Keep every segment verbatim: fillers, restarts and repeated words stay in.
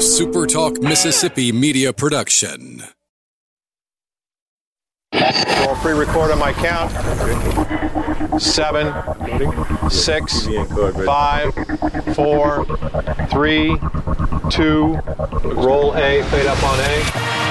a Super Talk Mississippi media production. I'll pre-record on my count. Seven, six, five, four, three, two, roll A, fade up on A.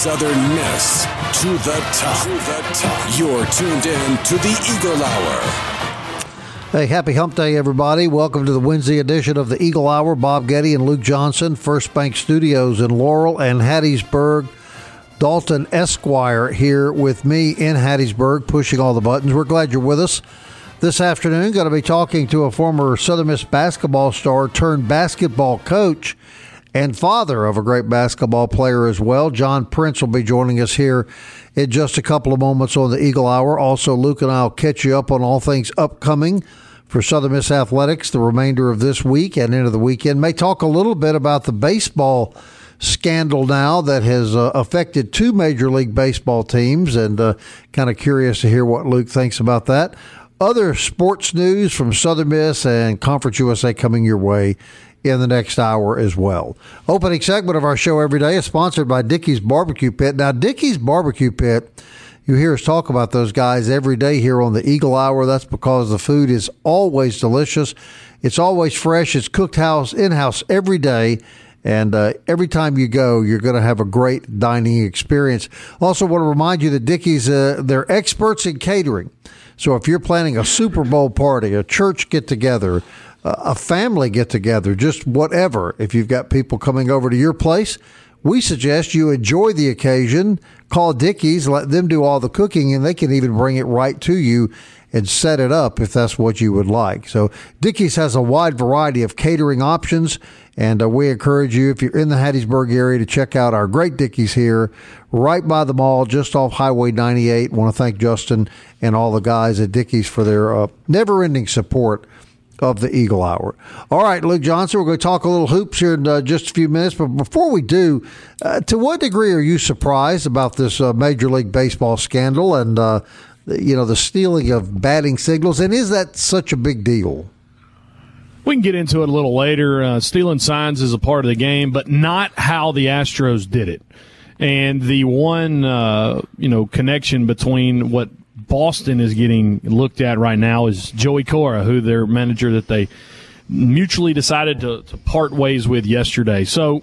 Southern Miss to the top. To the top. You're tuned in to the Eagle Hour. Hey, happy hump day, everybody. Welcome to the Wednesday edition of the Eagle Hour. Bob Getty and Luke Johnson, First Bank Studios in Laurel and Hattiesburg. Dalton Esquire here with me in Hattiesburg, pushing all the buttons. We're glad you're with us. This afternoon, going to be talking to a former Southern Miss basketball star turned basketball coach and father of a great basketball player as well. John Prince will be joining us here in just a couple of moments on the Eagle Hour. Also, Luke and I will catch you up on all things upcoming for Southern Miss Athletics the remainder of this week and into the weekend. May talk a little bit about the baseball scandal now that has uh, affected two Major League Baseball teams, and uh, kind of curious to hear what Luke thinks about that. Other sports news from Southern Miss and Conference U S A coming your way in the next hour as well. Opening segment of our show every day is sponsored by Dickey's Barbecue Pit. Now, Dickey's Barbecue Pit, you hear us talk about those guys every day here on the Eagle Hour. That's because the food is always delicious. It's always fresh. It's cooked house, in-house every day. And uh, every time you go, you're going to have a great dining experience. Also want to remind you that Dickey's, uh, they're experts in catering. So if you're planning a Super Bowl party, a church get-together, a family get-together, just whatever. If you've got people coming over to your place, we suggest you enjoy the occasion. Call Dickey's, let them do all the cooking, and they can even bring it right to you and set it up if that's what you would like. So Dickey's has a wide variety of catering options, and uh, we encourage you, if you're in the Hattiesburg area, to check out our great Dickey's here right by the mall, just off Highway ninety-eight. Want to thank Justin and all the guys at Dickey's for their uh, never-ending support of the Eagle Hour. All right, Luke Johnson, we're going to talk a little hoops here in uh, just a few minutes. But before we do, uh, to what degree are you surprised about this uh, Major League Baseball scandal and, uh, you know, the stealing of batting signals? And is that such a big deal? We can get into it a little later. Uh, stealing signs is a part of the game, but not how the Astros did it. And the one, uh, you know, connection between what Boston is getting looked at right now is Joey Cora, who their manager that they mutually decided to, to part ways with yesterday. So,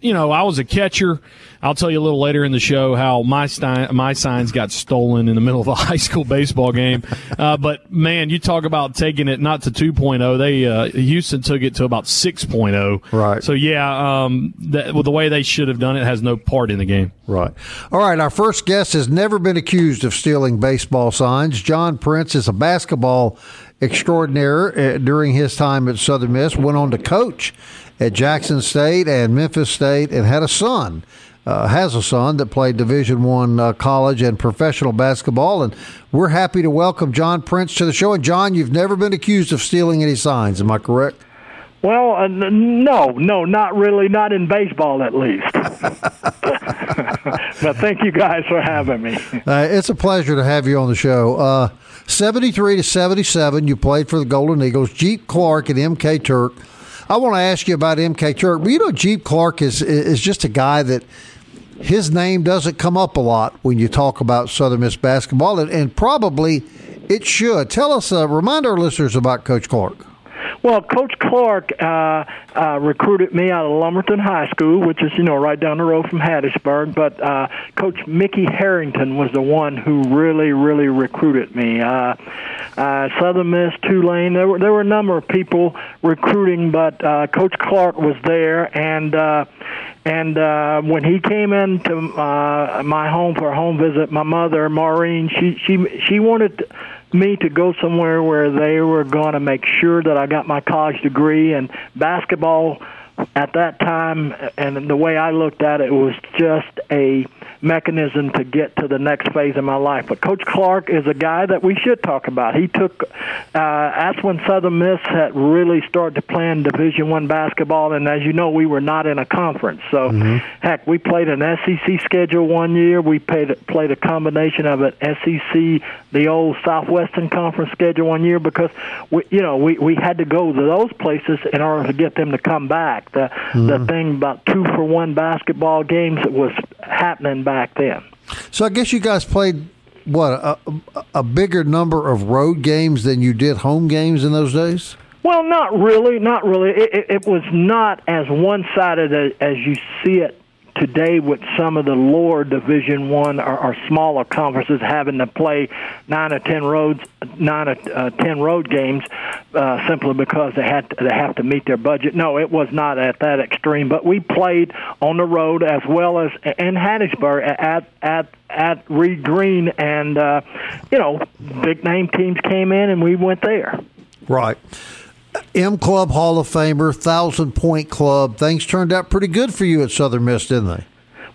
you know, I was a catcher. I'll tell you a little later in the show how my sti- my signs got stolen in the middle of a high school baseball game. Uh, but, man, you talk about taking it not to two point oh. They uh, Houston took it to about six point oh. Right. So, yeah, um, that, well, the way they should have done it has no part in the game. Right. All right, our first guest has never been accused of stealing baseball signs. John Prince is a basketball extraordinaire during his time at Southern Miss, went on to coach at Jackson State and Memphis State, and had a son, uh, has a son that played Division One uh, college and professional basketball. And we're happy to welcome John Prince to the show. And, John, you've never been accused of stealing any signs. Am I correct? Well, uh, no, no, not really, not in baseball at least. But thank you guys for having me. Uh, it's a pleasure to have you on the show. Uh, seventy-three to seventy-seven, you played for the Golden Eagles, Jeep Clark and M K. Turk. I want to ask you about M K. Turk. You know, Jeep Clark is is just a guy that his name doesn't come up a lot when you talk about Southern Miss basketball, and, and probably it should. Tell us, uh, remind our listeners about Coach Clark. Well, Coach Clark uh, uh, recruited me out of Lumberton High School, which is, you know, right down the road from Hattiesburg. But uh, Coach Mickey Harrington was the one who really, really recruited me. Uh, uh, Southern Miss, Tulane, there were there were a number of people recruiting, but uh, Coach Clark was there, and uh, and uh, when he came into uh, my home for a home visit, my mother, Maureen, she she she wanted to, me to go somewhere where they were going to make sure that I got my college degree, and basketball at that time, and the way I looked at it, was just a mechanism to get to the next phase of my life. But Coach Clark is a guy that we should talk about. He took, uh, that's when Southern Miss had really started to play in Division I basketball, and as you know, we were not in a conference. So, mm-hmm. heck, we played an S E C schedule one year. We played, played a combination of an S E C, the old Southwestern Conference schedule one year, because we, you know, we, we had to go to those places in order to get them to come back. The, mm-hmm. the thing about two-for-one basketball games that was happening back then. So I guess you guys played, what, a, a bigger number of road games than you did home games in those days? Well, not really, not really. It, it, it was not as one-sided as, as you see it today with some of the lower Division One or, or smaller conferences having to play nine or ten roads, nine or uh, ten road games, uh, simply because they had to, they have to meet their budget. No, it was not at that extreme, but we played on the road as well as in Hattiesburg at at at Reed Green, and uh, you know, big name teams came in and we went there. Right. M Club Hall of Famer, Thousand Point Club. Things turned out pretty good for you at Southern Miss, didn't they?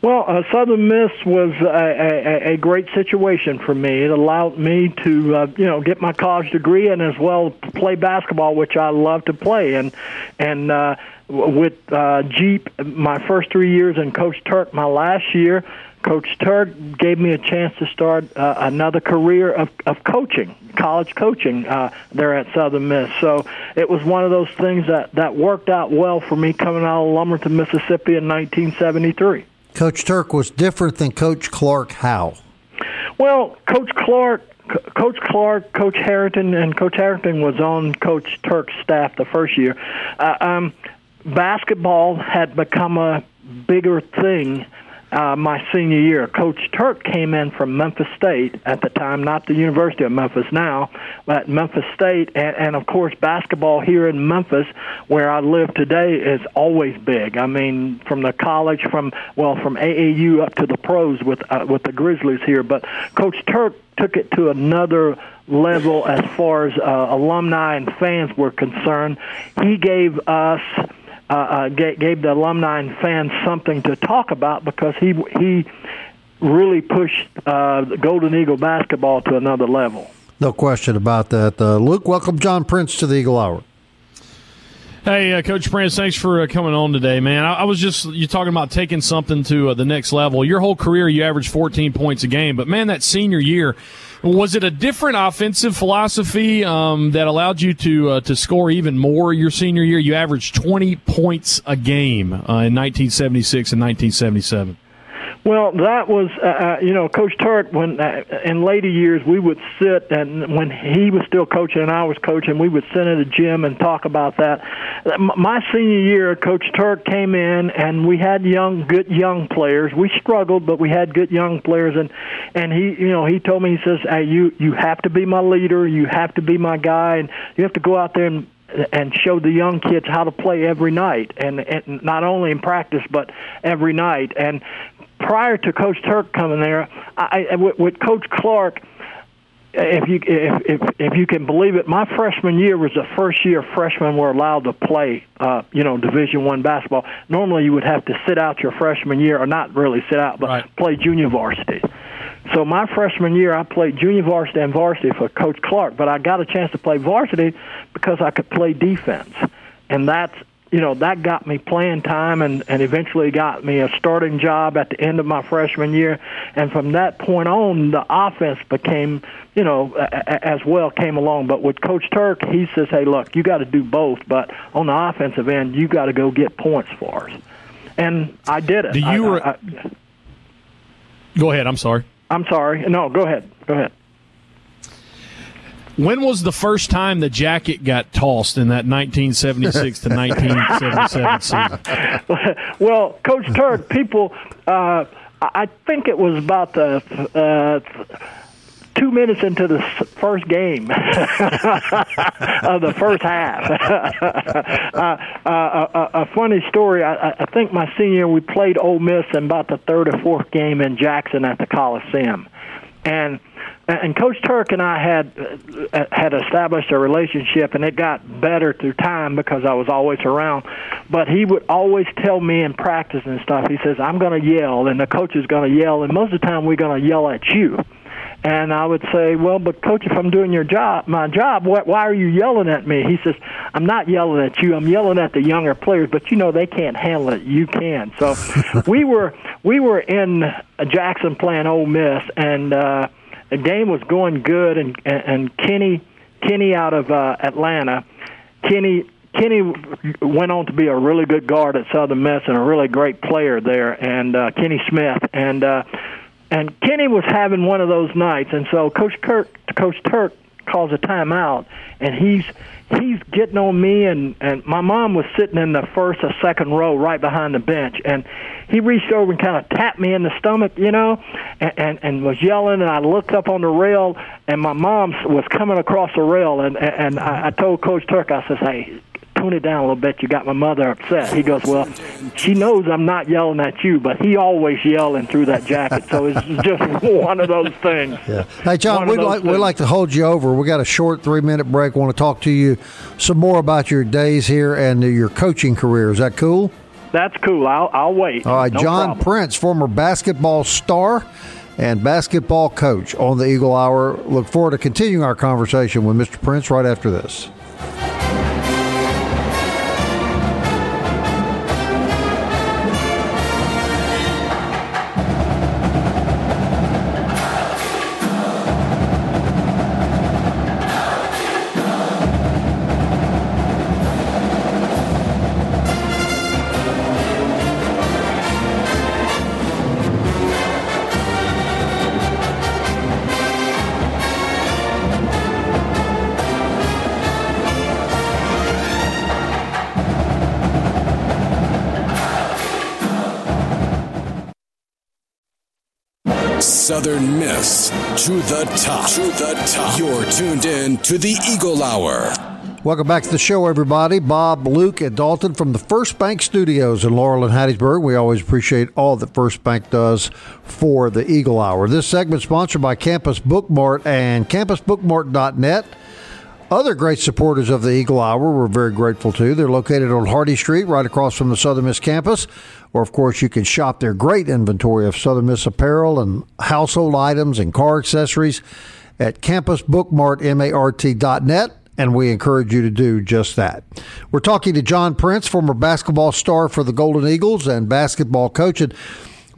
Well, uh, Southern Miss was a, a, a great situation for me. It allowed me to, uh, you know, get my college degree and as well play basketball, which I love to play. And and uh, with uh, Jeep, my first three years, and Coach Turk, my last year, Coach Turk gave me a chance to start uh, another career of, of coaching, college coaching uh, there at Southern Miss. So it was one of those things that, that worked out well for me coming out of Lumberton, Mississippi in nineteen seventy-three. Coach Turk was different than Coach Clark how? Well, Coach Clark, Coach Clark, Coach Harrington, and Coach Harrington was on Coach Turk's staff the first year. Uh, um, basketball had become a bigger thing Uh, my senior year. Coach Turk came in from Memphis State at the time, not the University of Memphis now, but Memphis State. And, and of course, basketball here in Memphis, where I live today, is always big. I mean, from the college, from, well, from A A U up to the pros with, uh, with the Grizzlies here. But Coach Turk took it to another level as far as uh, alumni and fans were concerned. He gave us... Uh, uh, gave, gave the alumni and fans something to talk about, because he he really pushed uh, Golden Eagle basketball to another level. No question about that. Uh, Luke, welcome John Prince to the Eagle Hour. Hey, uh, Coach Prince, thanks for uh, coming on today, man. I, I was just, you're talking about taking something to uh, the next level. Your whole career, you averaged fourteen points a game, but man, that senior year, was it a different offensive philosophy um, that allowed you to uh, to score even more your senior year? You averaged twenty points a game uh, in nineteen seventy-six and nineteen seventy-seven. Well, that was, uh, you know, Coach Turk, when uh, in later years, we would sit, and when he was still coaching and I was coaching, we would sit at a gym and talk about that. My senior year, Coach Turk came in, and we had young, good young players. We struggled, but we had good young players, and, and he, you know, he told me, he says, hey, you, you have to be my leader, you have to be my guy, and you have to go out there and and showed the young kids how to play every night, and, and not only in practice, but every night. And prior to Coach Turk coming there, I, I, with Coach Clark, if you if, if if you can believe it, my freshman year was the first year freshmen were allowed to play, uh, you know, Division I basketball. Normally you would have to sit out your freshman year, or not really sit out, but right. play junior varsity. So my freshman year, I played junior varsity and varsity for Coach Clark, but I got a chance to play varsity because I could play defense. And that's, you know, that got me playing time, and, and eventually got me a starting job at the end of my freshman year. And from that point on, the offense became, you know, as well came along. But with Coach Turk, he says, hey, look, you got to do both, but on the offensive end, you got to go get points for us. And I did it. Do you I, re- I, I, Go ahead. I'm sorry. I'm sorry. No, go ahead. Go ahead. When was the first time the jacket got tossed in that nineteen seventy-six to nineteen seventy-seven season? Well, Coach Turk, people, uh, I think it was about the uh, two minutes into the first game of the first half. uh, uh, uh, a funny story, I, I think my senior year we played Ole Miss in about the third or fourth game in Jackson at the Coliseum. And and Coach Turk and I had uh, had established a relationship, and it got better through time because I was always around. but he would always tell me in practice and stuff, he says, I'm going to yell, and the coach is going to yell, and most of the time we're going to yell at you. And I would say, well, but coach, if I'm doing your job, my job, what, why are you yelling at me? He says, I'm not yelling at you. I'm yelling at the younger players, but you know they can't handle it. You can. So we were we were in Jackson playing Ole Miss, and uh, the game was going good. And, and, and Kenny Kenny out of uh, Atlanta, Kenny Kenny went on to be a really good guard at Southern Miss and a really great player there. And uh, Kenny Smith and. Uh, And Kenny was having one of those nights, and so Coach Kirk, Coach Turk calls a timeout, and he's he's getting on me, and, and my mom was sitting in the first or second row right behind the bench, and he reached over and kind of tapped me in the stomach, you know, and, and, and was yelling, and I looked up on the rail, and my mom was coming across the rail, and, and I, I told Coach Turk, I says, hey, tune it down a little bit. You got my mother upset. He goes, well, she knows I'm not yelling at you, but he always yelling through that jacket. So it's just one of those things. Yeah. Hey, John, we'd like, we'd like to hold you over. We got a short three-minute break. I want to talk to you some more about your days here and your coaching career. Is that cool? That's cool. I'll, I'll wait. All right, no John problem. Prince, former basketball star and basketball coach on the Eagle Hour. Look forward to continuing our conversation with Mister Prince right after this. Southern Miss to the top. To the top. You're tuned in to the Eagle Hour. Welcome back to the show, everybody. Bob, Luke, and Dalton from the First Bank Studios in Laurel and Hattiesburg. We always appreciate all that First Bank does for the Eagle Hour. This segment is sponsored by Campus Bookmart and campus bookmart dot net. Other great supporters of the Eagle Hour we're very grateful to. They're located on Hardy Street, right across from the Southern Miss campus. Or, of course, you can shop their great inventory of Southern Miss apparel and household items and car accessories at campus bookmart dot net, and we encourage you to do just that. We're talking to John Prince, former basketball star for the Golden Eagles and basketball coach. And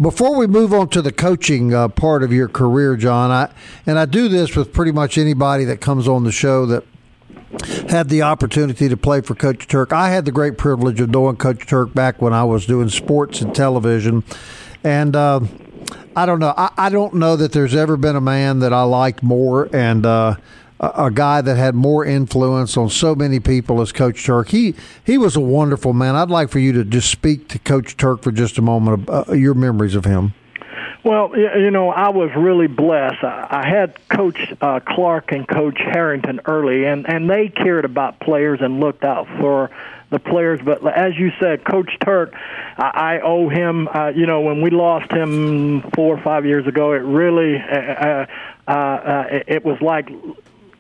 before we move on to the coaching uh, part of your career, John, I, and I do this with pretty much anybody that comes on the show that had the opportunity to play for Coach Turk. I had the great privilege of knowing Coach Turk back when I was doing sports and television. And uh, I don't know. I, I don't know that there's ever been a man that I liked more and uh, a, a guy that had more influence on so many people as Coach Turk. He he was a wonderful man. I'd like for you to just speak to Coach Turk for just a moment, about your memories of him. Well, you know, I was really blessed. I had Coach uh, Clark and Coach Harrington early, and, and they cared about players and looked out for the players. But as you said, Coach Turk, I, I owe him, uh, you know, when we lost him four or five years ago, it really, uh, uh, uh, it was like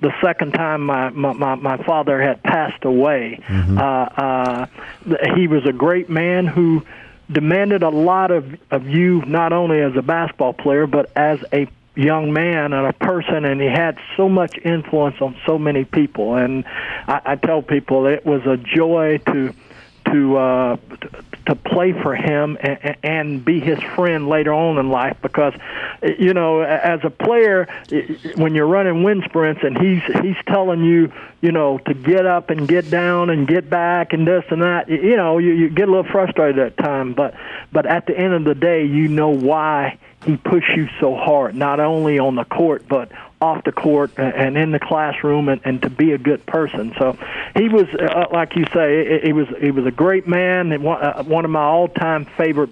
the second time my, my, my father had passed away. Mm-hmm. Uh, uh, he was a great man who demanded a lot of, of you, not only as a basketball player, but as a young man and a person, and he had so much influence on so many people. And I, I tell people it was a joy to to uh, to play for him and, and be his friend later on in life, because, you know, as a player, when you're running wind sprints and he's he's telling you, you know, to get up and get down and get back and this and that, you know, you, you get a little frustrated at times, but, but at the end of the day, you know why he pushed you so hard, not only on the court, but off the court and in the classroom, and, and to be a good person. So he was, uh, like you say, he was he was a great man, and one, uh, one of my all-time favorite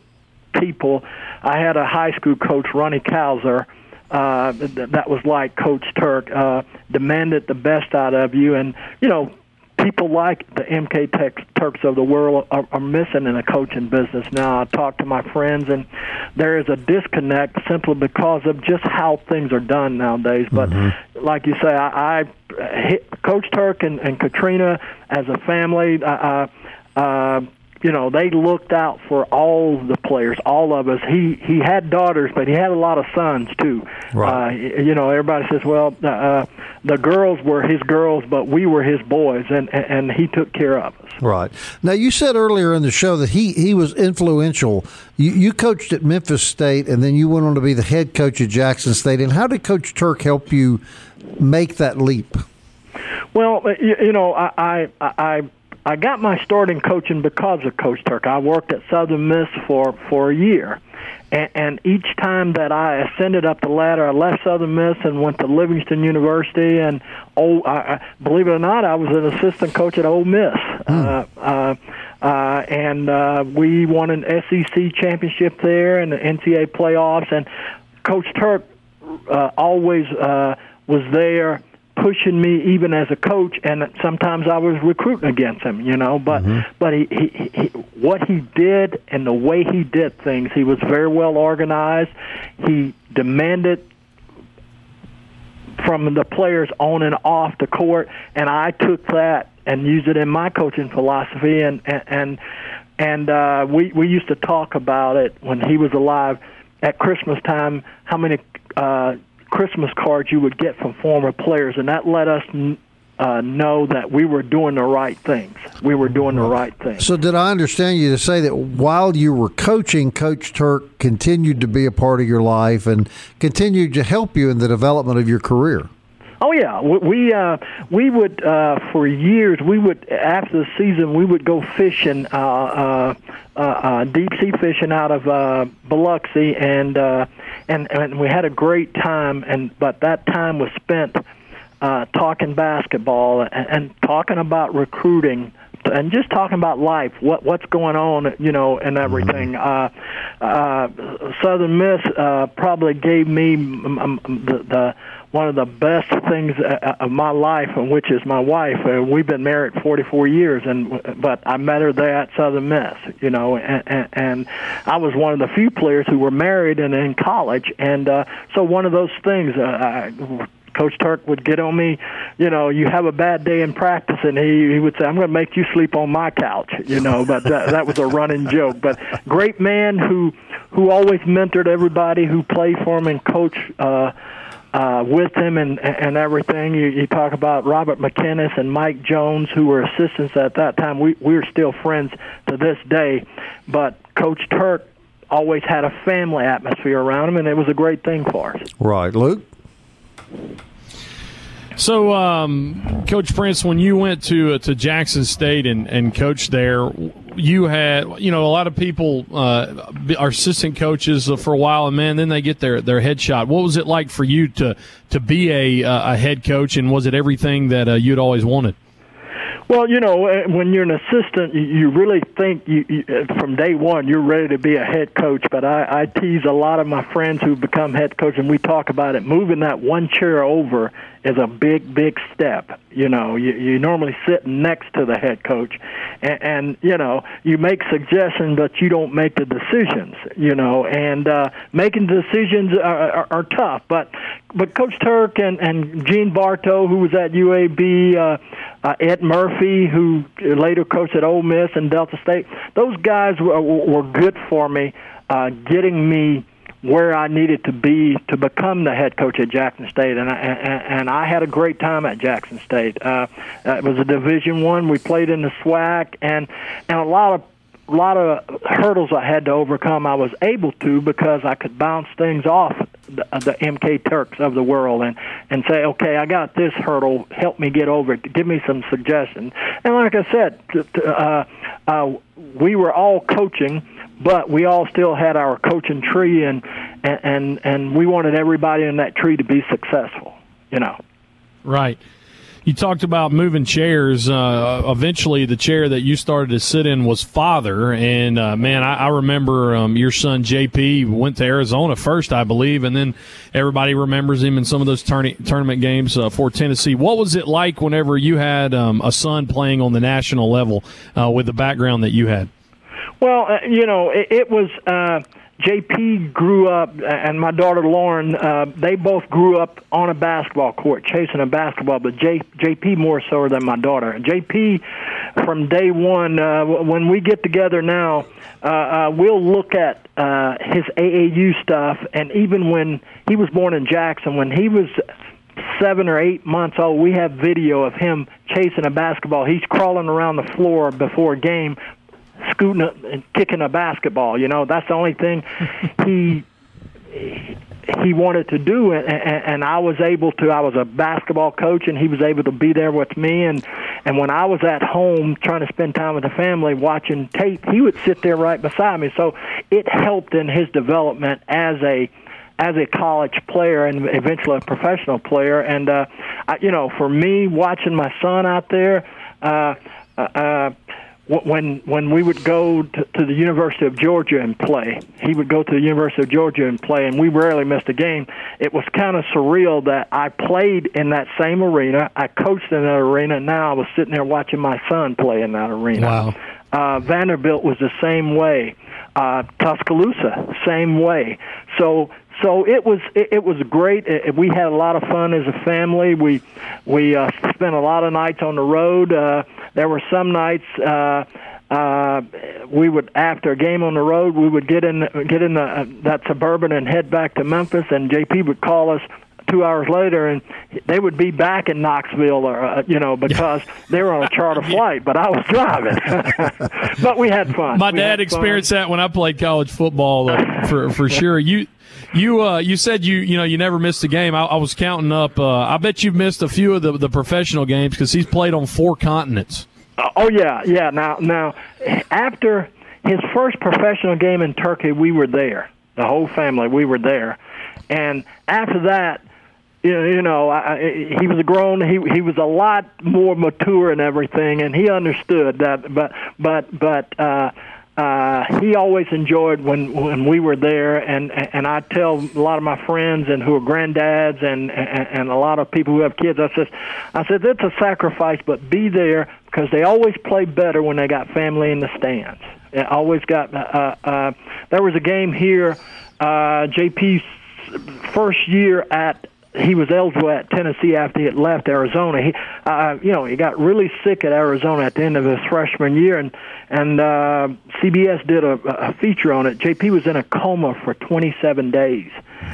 people. I had a high school coach, Ronnie Kowser, uh, that was like Coach Turk, uh, demanded the best out of you. And, you know, people like the M K Turks of the world are, are missing in the coaching business now. I talk to my friends, and there is a disconnect simply because of just how things are done nowadays. But mm-hmm. like you say, I, I Coach Turk and, and Katrina as a family, I, I, uh, you know, they looked out for all the players, all of us. He he had daughters, but he had a lot of sons, too. Right. Uh, you know, everybody says, well, uh, the girls were his girls, but we were his boys, and, and he took care of us. Right. Now, you said earlier in the show that he, he was influential. You, you coached at Memphis State, and then you went on to be the head coach at Jackson State. And how did Coach Turk help you make that leap? Well, you, you know, I I, I I got my start in coaching because of Coach Turk. I worked at Southern Miss for, for a year, and, and each time that I ascended up the ladder, I left Southern Miss and went to Livingston University, and oh, I, believe it or not, I was an assistant coach at Ole Miss. Mm. Uh, uh, Uh, and uh, we won an S E C championship there and the N C A A playoffs. And Coach Turk uh, always uh, was there pushing me even as a coach, and sometimes I was recruiting against him, you know. But mm-hmm. but he, he, he what he did and the way he did things, he was very well organized. He demanded from the players on and off the court, and I took that and use it in my coaching philosophy, and and and uh, we we used to talk about it when he was alive at Christmas time. How many uh, Christmas cards you would get from former players, and that let us uh, know that we were doing the right things. We were doing the right things. So, did I understand you to say that while you were coaching, Coach Turk continued to be a part of your life and continued to help you in the development of your career? Oh yeah, we uh, we would uh, for years. We would after the season, we would go fishing, uh, uh, uh, uh, deep sea fishing out of uh, Biloxi, and, uh, and and we had a great time. And but that time was spent uh, talking basketball and, and talking about recruiting and just talking about life, what what's going on, you know, and everything. Mm-hmm. Uh, uh, Southern Miss uh, probably gave me um, the. the one of the best things of my life, which is my wife. We've been married forty-four years, and but I met her there at Southern Miss, you know, and, and, and I was one of the few players who were married and in college, and uh, so one of those things, uh, I, Coach Turk would get on me, you know, you have a bad day in practice, and he, he would say, I'm going to make you sleep on my couch, you know, but that, that was a running joke. But great man who, who always mentored everybody who played for him and coached uh, Uh, with him and and everything. You, you talk about Robert McInnes and Mike Jones, who were assistants at that time. We we're still friends to this day, but Coach Turk always had a family atmosphere around him, and it was a great thing for us. Right, Luke. So, um, Coach Prince, when you went to uh, to Jackson State and and coached there, you had, you know, a lot of people uh, are assistant coaches for a while, and man, then they get their, their head shot. What was it like for you to to be a uh, a head coach, and was it everything that uh, you'd always wanted? Well, you know, when you're an assistant, you really think you, you, from day one you're ready to be a head coach. But I, I tease a lot of my friends who become head coach, and we talk about it. Moving that one chair over is a big, big step. You know, you, you normally sit next to the head coach, and, and you know, you make suggestions, but you don't make the decisions. You know, and uh, making decisions are, are, are tough. But but Coach Turk and, and Gene Bartow, who was at U A B, uh, uh, Ed Murphy, who later coached at Ole Miss and Delta State, those guys were, were good for me, uh, getting me where I needed to be to become the head coach at Jackson State, and I, and, and I had a great time at Jackson State. Uh, it was a Division One. We played in the SWAC, and and a lot of a lot of hurdles I had to overcome. I was able to because I could bounce things off the, the M K Turks of the world and, and say, okay, I got this hurdle. Help me get over it. Give me some suggestions. And like I said, uh, uh, we were all coaching, but we all still had our coaching tree, and, and, and we wanted everybody in that tree to be successful, you know. Right. You talked about moving chairs. Uh, eventually, the chair that you started to sit in was father. And, uh, man, I, I remember um, your son, J P, went to Arizona first, I believe, and then everybody remembers him in some of those tourney, tournament games uh, for Tennessee. What was it like whenever you had um, a son playing on the national level uh, with the background that you had? Well, uh, you know, it, it was uh, – J P grew up, and my daughter Lauren, uh, they both grew up on a basketball court, chasing a basketball, but J, JP more so than my daughter. J P, from day one, uh, when we get together now, uh, uh, we'll look at uh, his A A U stuff, and even when he was born in Jackson, when he was seven or eight months old, we have video of him chasing a basketball. He's crawling around the floor before a game, scooting up and kicking a basketball. You know, that's the only thing he he wanted to do, and, and I was able to. I was a basketball coach, and he was able to be there with me. And, and when I was at home trying to spend time with the family watching tape, he would sit there right beside me. So it helped in his development as a as a college player and eventually a professional player. And uh, I, you know, for me, watching my son out there. Uh, uh, When when we would go to, to the University of Georgia and play, he would go to the University of Georgia and play, and we rarely missed a game. It was kind of surreal that I played in that same arena, I coached in that arena, and now I was sitting there watching my son play in that arena. Wow. Uh, Vanderbilt was the same way. Uh, Tuscaloosa, same way. So so it was it, it was great. It, we had a lot of fun as a family. We we uh, spent a lot of nights on the road. Uh, there were some nights uh, uh, we would, after a game on the road, we would get in get in the, uh, that Suburban and head back to Memphis, and J P would call us two hours later, and they would be back in Knoxville, or uh, you know, because they were on a charter flight, but I was driving. But we had fun. My we dad experienced fun. that when I played college football, uh, for for sure. You, you, uh, you said you you know you never missed a game. I, I was counting up. Uh, I bet you've missed a few of the the professional games because he's played on four continents. Uh, oh yeah, yeah. Now now, after his first professional game in Turkey, we were there. The whole family, we were there, and after that. You know, I, he was a grown. He he was a lot more mature and everything, and he understood that. But but but uh, uh, he always enjoyed when when we were there. And and I tell a lot of my friends and who are granddads and and, and a lot of people who have kids. I said I said it's a sacrifice, but be there because they always play better when they got family in the stands. It always got. Uh, uh, there was a game here, uh, J P's first year at. He was eligible at Tennessee after he had left Arizona. He, uh, you know, he got really sick at Arizona at the end of his freshman year, and and uh, C B S did a, a feature on it. J P was in a coma for twenty-seven days.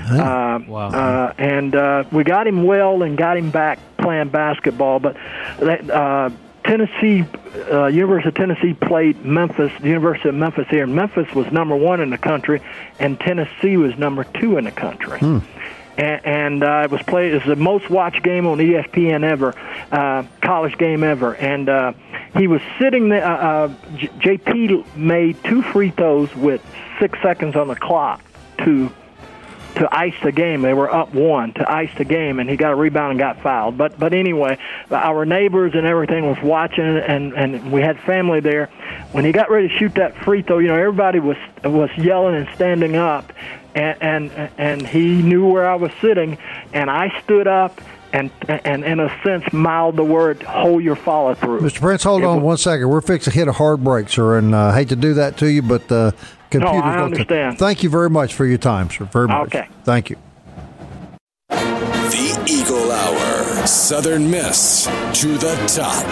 Uh, wow. Uh, and uh, we got him well and got him back playing basketball, but that, uh, Tennessee, uh, University of Tennessee played Memphis, the University of Memphis here. Memphis was number one in the country, and Tennessee was number two in the country. Hmm. And, and uh, it was played as the most watched game on E S P N ever, uh, college game ever. And uh, he was sitting there. Uh, uh, J P made two free throws with six seconds on the clock to to ice the game. They were up one to ice the game, and he got a rebound and got fouled. But but anyway, our neighbors and everything was watching, and, and we had family there. When he got ready to shoot that free throw, you know, everybody was was yelling and standing up. And, and and he knew where I was sitting, and I stood up and, and in a sense, mouthed the word, hold your follow-through. Mister Prince, hold it on was, one second. We're fixing to hit a hard break, sir, and I uh, hate to do that to you, but the computer's no, I understand. Thank you very much for your time, sir, very much. Okay. Thank you. The Eagle Hour, Southern Miss to the top.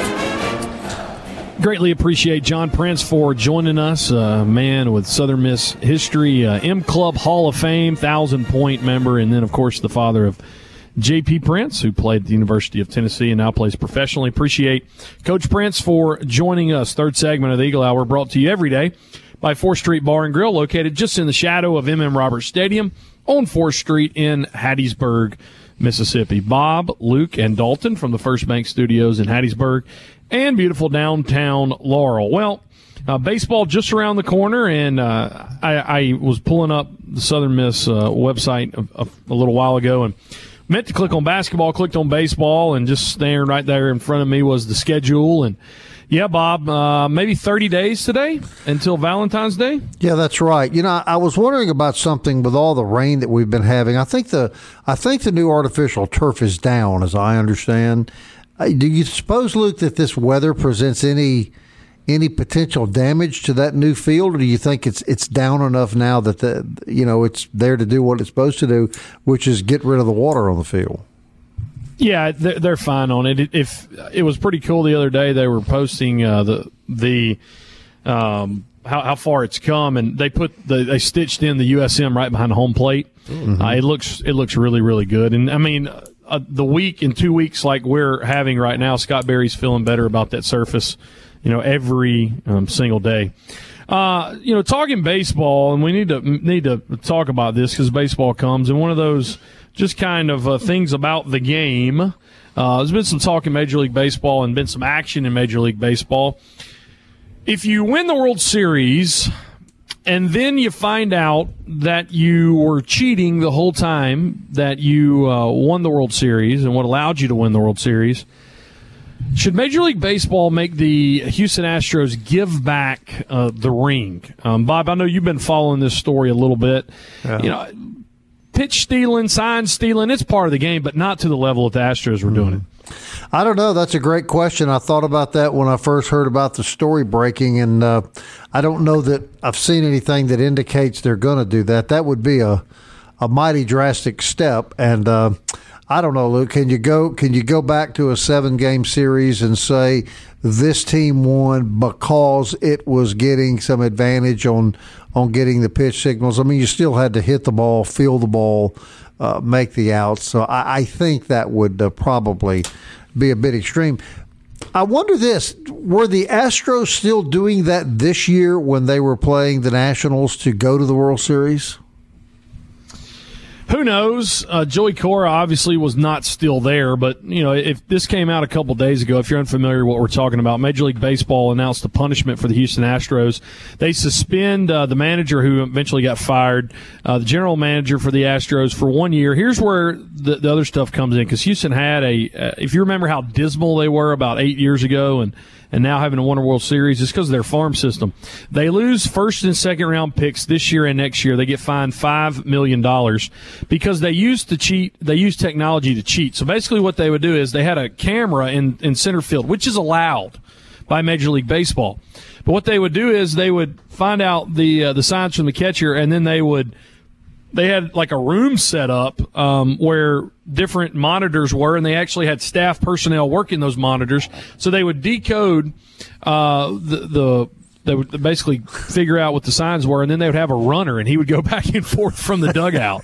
Greatly appreciate John Prince for joining us, a man with Southern Miss history, uh, M Club Hall of Fame, thousand-point member, and then, of course, the father of J P. Prince, who played at the University of Tennessee and now plays professionally. Appreciate Coach Prince for joining us. Third segment of the Eagle Hour brought to you every day by fourth Street Bar and Grill, located just in the shadow of M M. Roberts Stadium on fourth Street in Hattiesburg, Mississippi. Bob, Luke, and Dalton from the First Bank Studios in Hattiesburg and beautiful downtown Laurel. Well, uh, baseball just around the corner, and uh, I, I was pulling up the Southern Miss uh, website a, a little while ago and meant to click on basketball, clicked on baseball, and just staring right there in front of me was the schedule. And yeah, Bob, uh, maybe thirty days today until Valentine's Day? Yeah, that's right. You know, I was wondering about something with all the rain that we've been having. I think the I think the new artificial turf is down, as I understand. Do you suppose, Luke, that this weather presents any any potential damage to that new field, or do you think it's it's down enough now that the you know it's there to do what it's supposed to do, which is get rid of the water on the field? Yeah, they're fine on it. If it was pretty cool the other day, they were posting uh, the the um, how, how far it's come, and they put the, they stitched in the U S M right behind home plate. Mm-hmm. Uh, it looks it looks really really good, and I mean. Uh, the week in two weeks like we're having right now, Scott Berry's feeling better about that surface, you know, every um, single day. Uh, you know, talking baseball, and we need to need to talk about this because baseball comes, and one of those just kind of uh, things about the game. Uh, there's been some talk in Major League Baseball and been some action in Major League Baseball. If you win the World Series and then you find out that you were cheating the whole time that you uh, won the World Series and what allowed you to win the World Series, should Major League Baseball make the Houston Astros give back uh, the ring? Um, Bob, I know you've been following this story a little bit. Yeah. You know, pitch stealing, sign stealing, it's part of the game, but not to the level that the Astros were doing mm. it. I don't know. That's a great question. I thought about that when I first heard about the story breaking, and uh, I don't know that I've seen anything that indicates they're going to do that. That would be a, a mighty drastic step, and uh, I don't know, Luke. Can you go? Can you go back to a seven-game series and say this team won because it was getting some advantage on on getting the pitch signals? I mean, you still had to hit the ball, feel the ball. Uh, make the outs. So I, I think that would uh, probably be a bit extreme. I wonder this, were the Astros still doing that this year when they were playing the Nationals to go to the World Series? Who knows? Uh, Joey Cora obviously was not still there, but you know, if this came out a couple days ago, if you're unfamiliar with what we're talking about, Major League Baseball announced the punishment for the Houston Astros. They suspend uh, the manager who eventually got fired, uh, the general manager for the Astros for one year. Here's where the, the other stuff comes in, because Houston had a, uh, if you remember how dismal they were about eight years ago and and now having a won a World Series, it's because of their farm system. They lose first and second round picks this year and next year. They get fined five million dollars because they used to cheat. They used technology to cheat. So basically what they would do is they had a camera in, in center field, which is allowed by Major League Baseball. But what they would do is they would find out the, uh, the signs from the catcher, and then they would They had like a room set up um, where different monitors were, and they actually had staff personnel working those monitors. So they would decode uh, the, the they would basically figure out what the signs were, and then they would have a runner, and he would go back and forth from the dugout.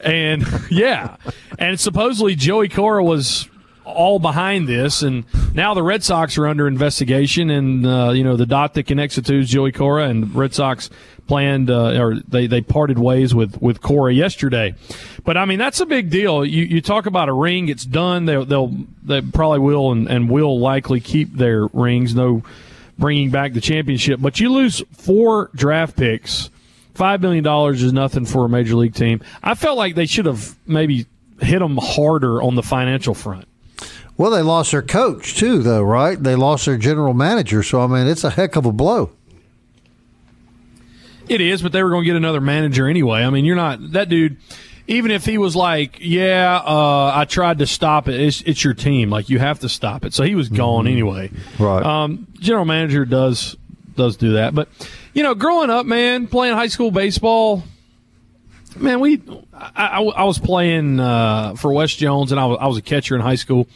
And yeah, and supposedly Joey Cora was all behind this, and now the Red Sox are under investigation, and uh, you know the dot that connects the two is Joey Cora, and Red Sox planned uh, or they, they parted ways with with Cora yesterday. But I mean, that's a big deal. You you talk about a ring, it's done. They, they'll they probably will and, and will likely keep their rings. No bringing back the championship, but you lose four draft picks. Five million dollars is nothing for a major league team. I felt like they should have maybe hit them harder on the financial front. Well, they lost their coach, too, though, right? They lost their general manager. So, I mean, it's a heck of a blow. It is, but they were going to get another manager anyway. I mean, you're not – that dude, even if he was like, yeah, uh, I tried to stop it, it's, it's your team. Like, you have to stop it. So he was gone mm-hmm. anyway. Right. Um, general manager does does do that. But, you know, growing up, man, playing high school baseball – Man, we I, I, I was playing uh, for Wes Jones, and I was, I was a catcher in high school.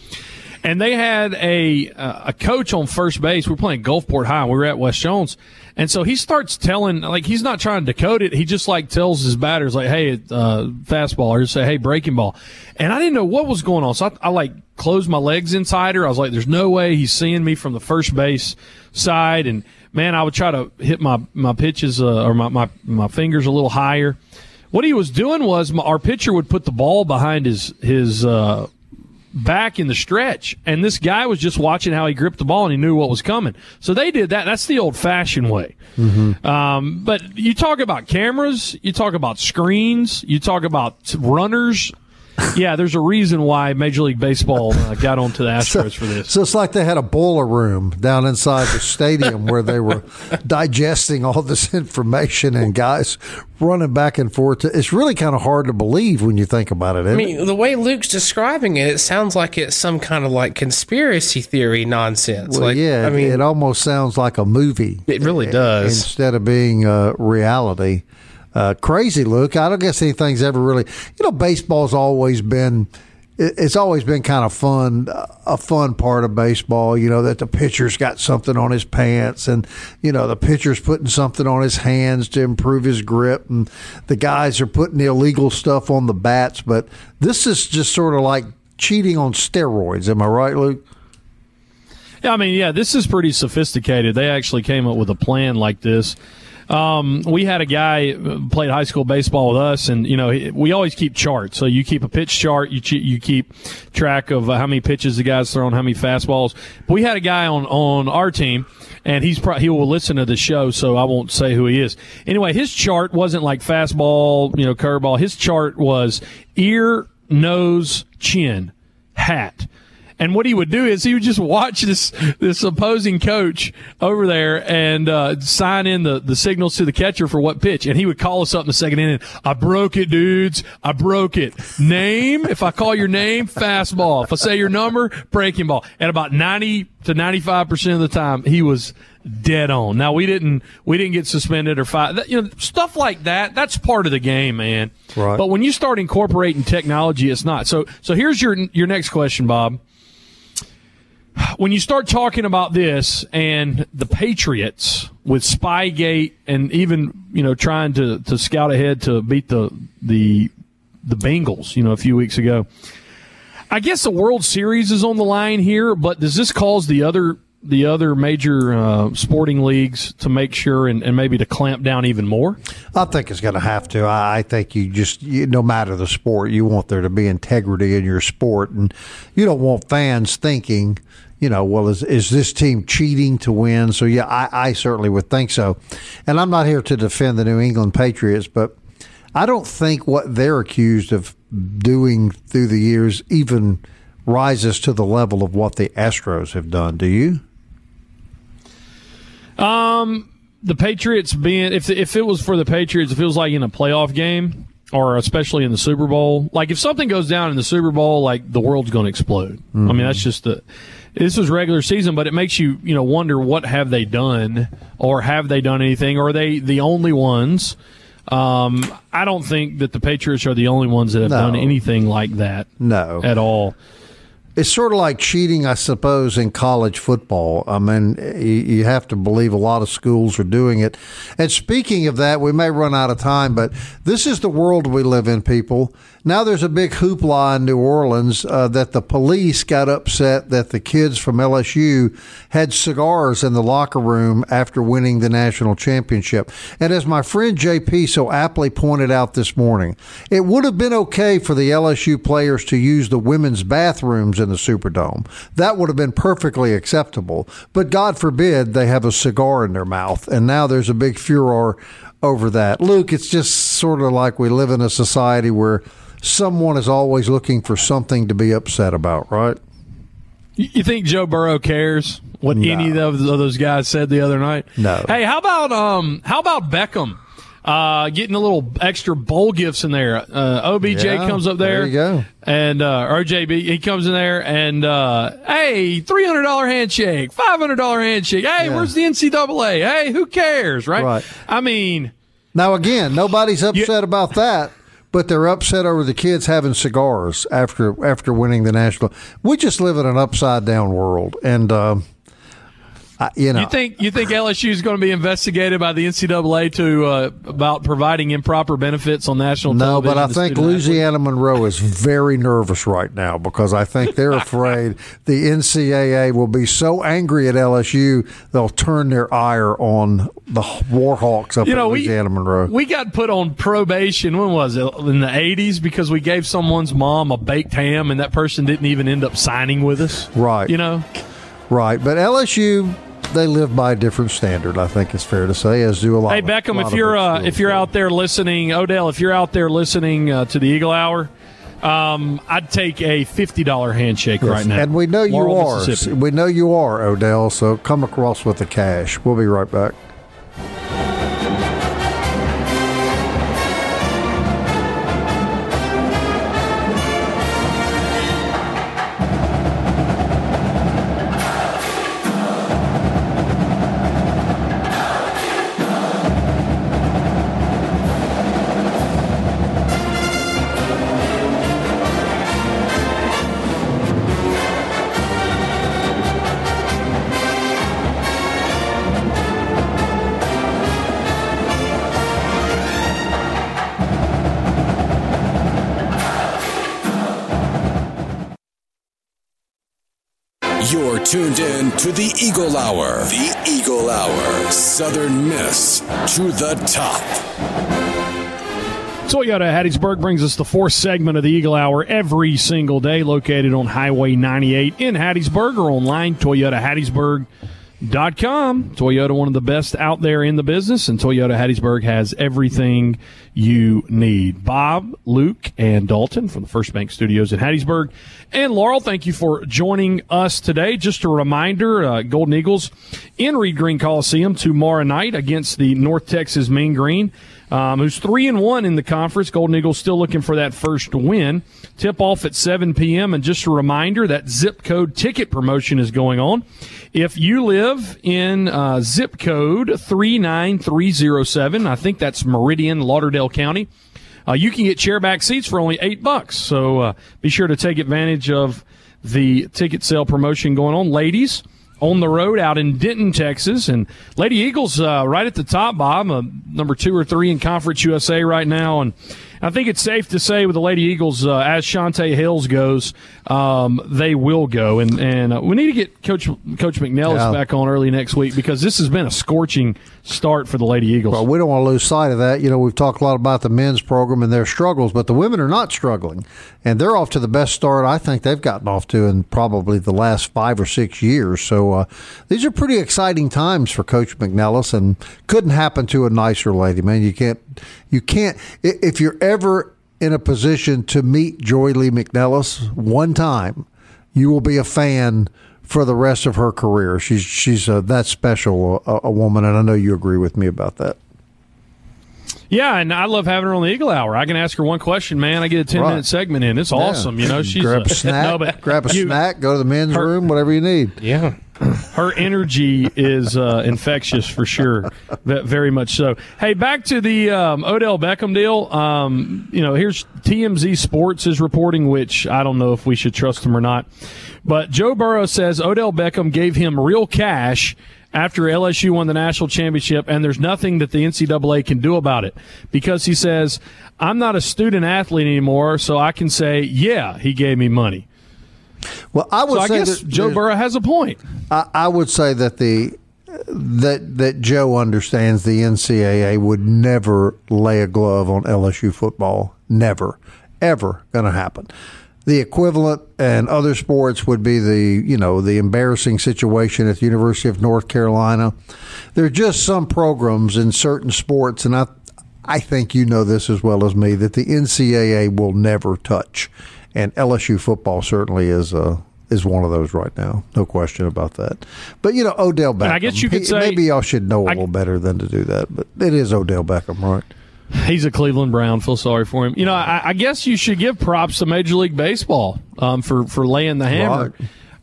And they had a uh, a coach on first base. We were playing Gulfport High. We were at Wes Jones. And so he starts telling, like, he's not trying to decode it. He just, like, tells his batters, like, hey, uh, fastball, or just say, hey, breaking ball. And I didn't know what was going on. So I, I, like, closed my legs in tighter. I was like, there's no way he's seeing me from the first base side. And, man, I would try to hit my, my pitches uh, or my, my, my fingers a little higher. What he was doing was our pitcher would put the ball behind his his uh, back in the stretch, and this guy was just watching how he gripped the ball, and he knew what was coming. So they did that. That's the old-fashioned way. Mm-hmm. Um, but you talk about cameras, you talk about screens, you talk about runners. Yeah, there's a reason why Major League Baseball uh, got onto the Astros so, for this. So it's like they had a boiler room down inside the stadium where they were digesting all this information and guys running back and forth. To, it's really kind of hard to believe when you think about it. I mean, it? the way Luke's describing it, it sounds like it's some kind of like conspiracy theory nonsense. Well, like, yeah, I mean, it almost sounds like a movie. It really does. Instead of being uh, reality. Uh, crazy, Luke. I don't guess anything's ever really. You know, baseball's always been. It's always been kind of fun, a fun part of baseball. You know that the pitcher's got something on his pants, and you know the pitcher's putting something on his hands to improve his grip, and the guys are putting the illegal stuff on the bats. But this is just sort of like cheating on steroids. Am I right, Luke? Yeah, I mean, yeah, this is pretty sophisticated. They actually came up with a plan like this. Um, we had a guy played high school baseball with us, and you know we always keep charts. So you keep a pitch chart, you you keep track of how many pitches the guy's thrown, how many fastballs. But we had a guy on, on our team, and he's pro- he will listen to the show, so I won't say who he is. Anyway, his chart wasn't like fastball, you know, curveball. His chart was ear, nose, chin, hat. And what he would do is he would just watch this this opposing coach over there and uh, sign in the, the signals to the catcher for what pitch. And he would call us up in the second inning. I broke it, dudes. I broke it. Name, if I call your name, fastball. If I say your number, breaking ball. And about ninety to ninety-five percent of the time, he was dead on. Now, we didn't we didn't get suspended or fired. You know, stuff like that, that's part of the game, man. Right. But when you start incorporating technology, it's not. So so here's your your next question, Bob. When you start talking about this and the Patriots with Spygate and even, you know, trying to, to scout ahead to beat the, the the Bengals, you know, a few weeks ago, I guess the World Series is on the line here. But does this cause the other the other major uh, sporting leagues to make sure and, and maybe to clamp down even more? I think it's going to have to. I, I think you just, you, no matter the sport, you want there to be integrity in your sport. And you don't want fans thinking, you know, well, is is this team cheating to win? So, yeah, I, I certainly would think so. And I'm not here to defend the New England Patriots, but I don't think what they're accused of doing through the years even rises to the level of what the Astros have done. Do you? Um, the Patriots being, if if it was for the Patriots, if it was like in a playoff game or especially in the Super Bowl, like if something goes down in the Super Bowl, like the world's going to explode. Mm-hmm. I mean, that's just the, this was regular season, but it makes you, you know, wonder what have they done or have they done anything? Or are they the only ones? Um, I don't think that the Patriots are the only ones that have no. done anything like that. No, at all. It's sort of like cheating, I suppose, in college football. I mean, you have to believe a lot of schools are doing it. And speaking of that, we may run out of time, but this is the world we live in, people. Now there's a big hoopla in New Orleans uh, that the police got upset that the kids from L S U had cigars in the locker room after winning the national championship. And as my friend J P so aptly pointed out this morning, it would have been okay for the L S U players to use the women's bathrooms in the Superdome. That would have been perfectly acceptable. But God forbid they have a cigar in their mouth. And now there's a big furor over that. Luke, it's just sort of like we live in a society where someone is always looking for something to be upset about, right? You think Joe Burrow cares what no. any of those guys said the other night? No. Hey, how about um, how about Beckham? Uh, getting a little extra bowl gifts in there. Uh, O B J yeah, comes up there. There you go. And uh, R J B, he comes in there and, uh, hey, three hundred dollars handshake, five hundred dollars handshake. Hey, yeah. Where's the N C double A? Hey, who cares, right? right? I mean. Now, again, nobody's upset you, about that, but they're upset over the kids having cigars after after winning the national. We just live in an upside-down world, and uh, – I, you know. You think you think L S U is going to be investigated by the N C double A to uh, about providing improper benefits on national television? No, but I think Louisiana athletes. Monroe is very nervous right now because I think they're afraid the N C double A will be so angry at L S U they'll turn their ire on the Warhawks up you know, in Louisiana we, Monroe. We got put on probation. When was it? In the eighties because we gave someone's mom a baked ham and that person didn't even end up signing with us. Right. You know. Right, but L S U. They live by a different standard, I think it's fair to say, as do a lot. Hey Beckham, of, lot if you're uh, if you're out there listening, Odell, if you're out there listening uh, to the Eagle Hour, Um, I'd take a fifty dollar handshake yes. right now. And we know you Laurel, are. We know you are, Odell, so come across with the cash. We'll be right back. Tuned in to the Eagle Hour. The Eagle Hour. Southern Miss to the top. Toyota Hattiesburg brings us the fourth segment of the Eagle Hour every single day, located on Highway ninety-eight in Hattiesburg or online, Toyota Hattiesburg dot com. Toyota, one of the best out there in the business, and Toyota Hattiesburg has everything you need. Bob, Luke, and Dalton from the First Bank Studios in Hattiesburg. And Laurel, thank you for joining us today. Just a reminder, uh, Golden Eagles in Reed Green Coliseum tomorrow night against the North Texas Mean Green, um, who's three and one in the conference. Golden Eagles still looking for that first win. Tip-off at seven p.m. And just a reminder, that zip code ticket promotion is going on. If you live in uh, zip code three nine three zero seven, I think that's Meridian, Lauderdale County, uh, you can get chairback seats for only eight bucks. So uh, be sure to take advantage of the ticket sale promotion going on. Ladies on the road out in Denton, Texas, and Lady Eagles uh, right at the top, Bob, uh, number two or three in Conference U S A right now. And I think it's safe to say with the Lady Eagles, uh, as Shantae Hills goes, um, they will go. And and uh, we need to get Coach Coach McNellis yeah. back on early next week, because this has been a scorching start for the Lady Eagles. Well, we don't want to lose sight of that. You know, we've talked a lot about the men's program and their struggles, but the women are not struggling. And they're off to the best start I think they've gotten off to in probably the last five or six years. So uh, these are pretty exciting times for Coach McNellis, and couldn't happen to a nicer lady, man. You can't, you can't, if you're ever ever in a position to meet Joy Lee McNellis one time, you will be a fan for the rest of her career. She's she's a, that special a, a woman, and I know you agree with me about that. Yeah, and I love having her on the Eagle Hour. I can ask her one question, man. I get a ten-minute right. segment in. It's yeah. awesome. You know, she's grab a, a snack, no, but grab a you, snack, go to the men's her, room, whatever you need. Yeah. Her energy is uh, infectious for sure, very much so. Hey, back to the um, Odell Beckham deal. Um, you know, here's T M Z Sports is reporting, which I don't know if we should trust them or not. But Joe Burrow says Odell Beckham gave him real cash after L S U won the national championship, and there's nothing that the N C double A can do about it, because he says, I'm not a student athlete anymore, so I can say, yeah, he gave me money. Well, I would so I say guess that Joe Burrow has a point. I, I would say that the that that Joe understands the N C double A would never lay a glove on L S U football. Never, ever going to happen. The equivalent in other sports would be the, you know, the embarrassing situation at the University of North Carolina. There are just some programs in certain sports, and I I think you know this as well as me, that the N C double A will never touch. And L S U football certainly is uh, is one of those right now. No question about that. But, you know, Odell Beckham. And I guess you could he, say, maybe y'all should know a I, little better than to do that. But it is Odell Beckham, right? He's a Cleveland Brown. Feel sorry for him. You know, I, I guess you should give props to Major League Baseball um, for, for laying the hammer.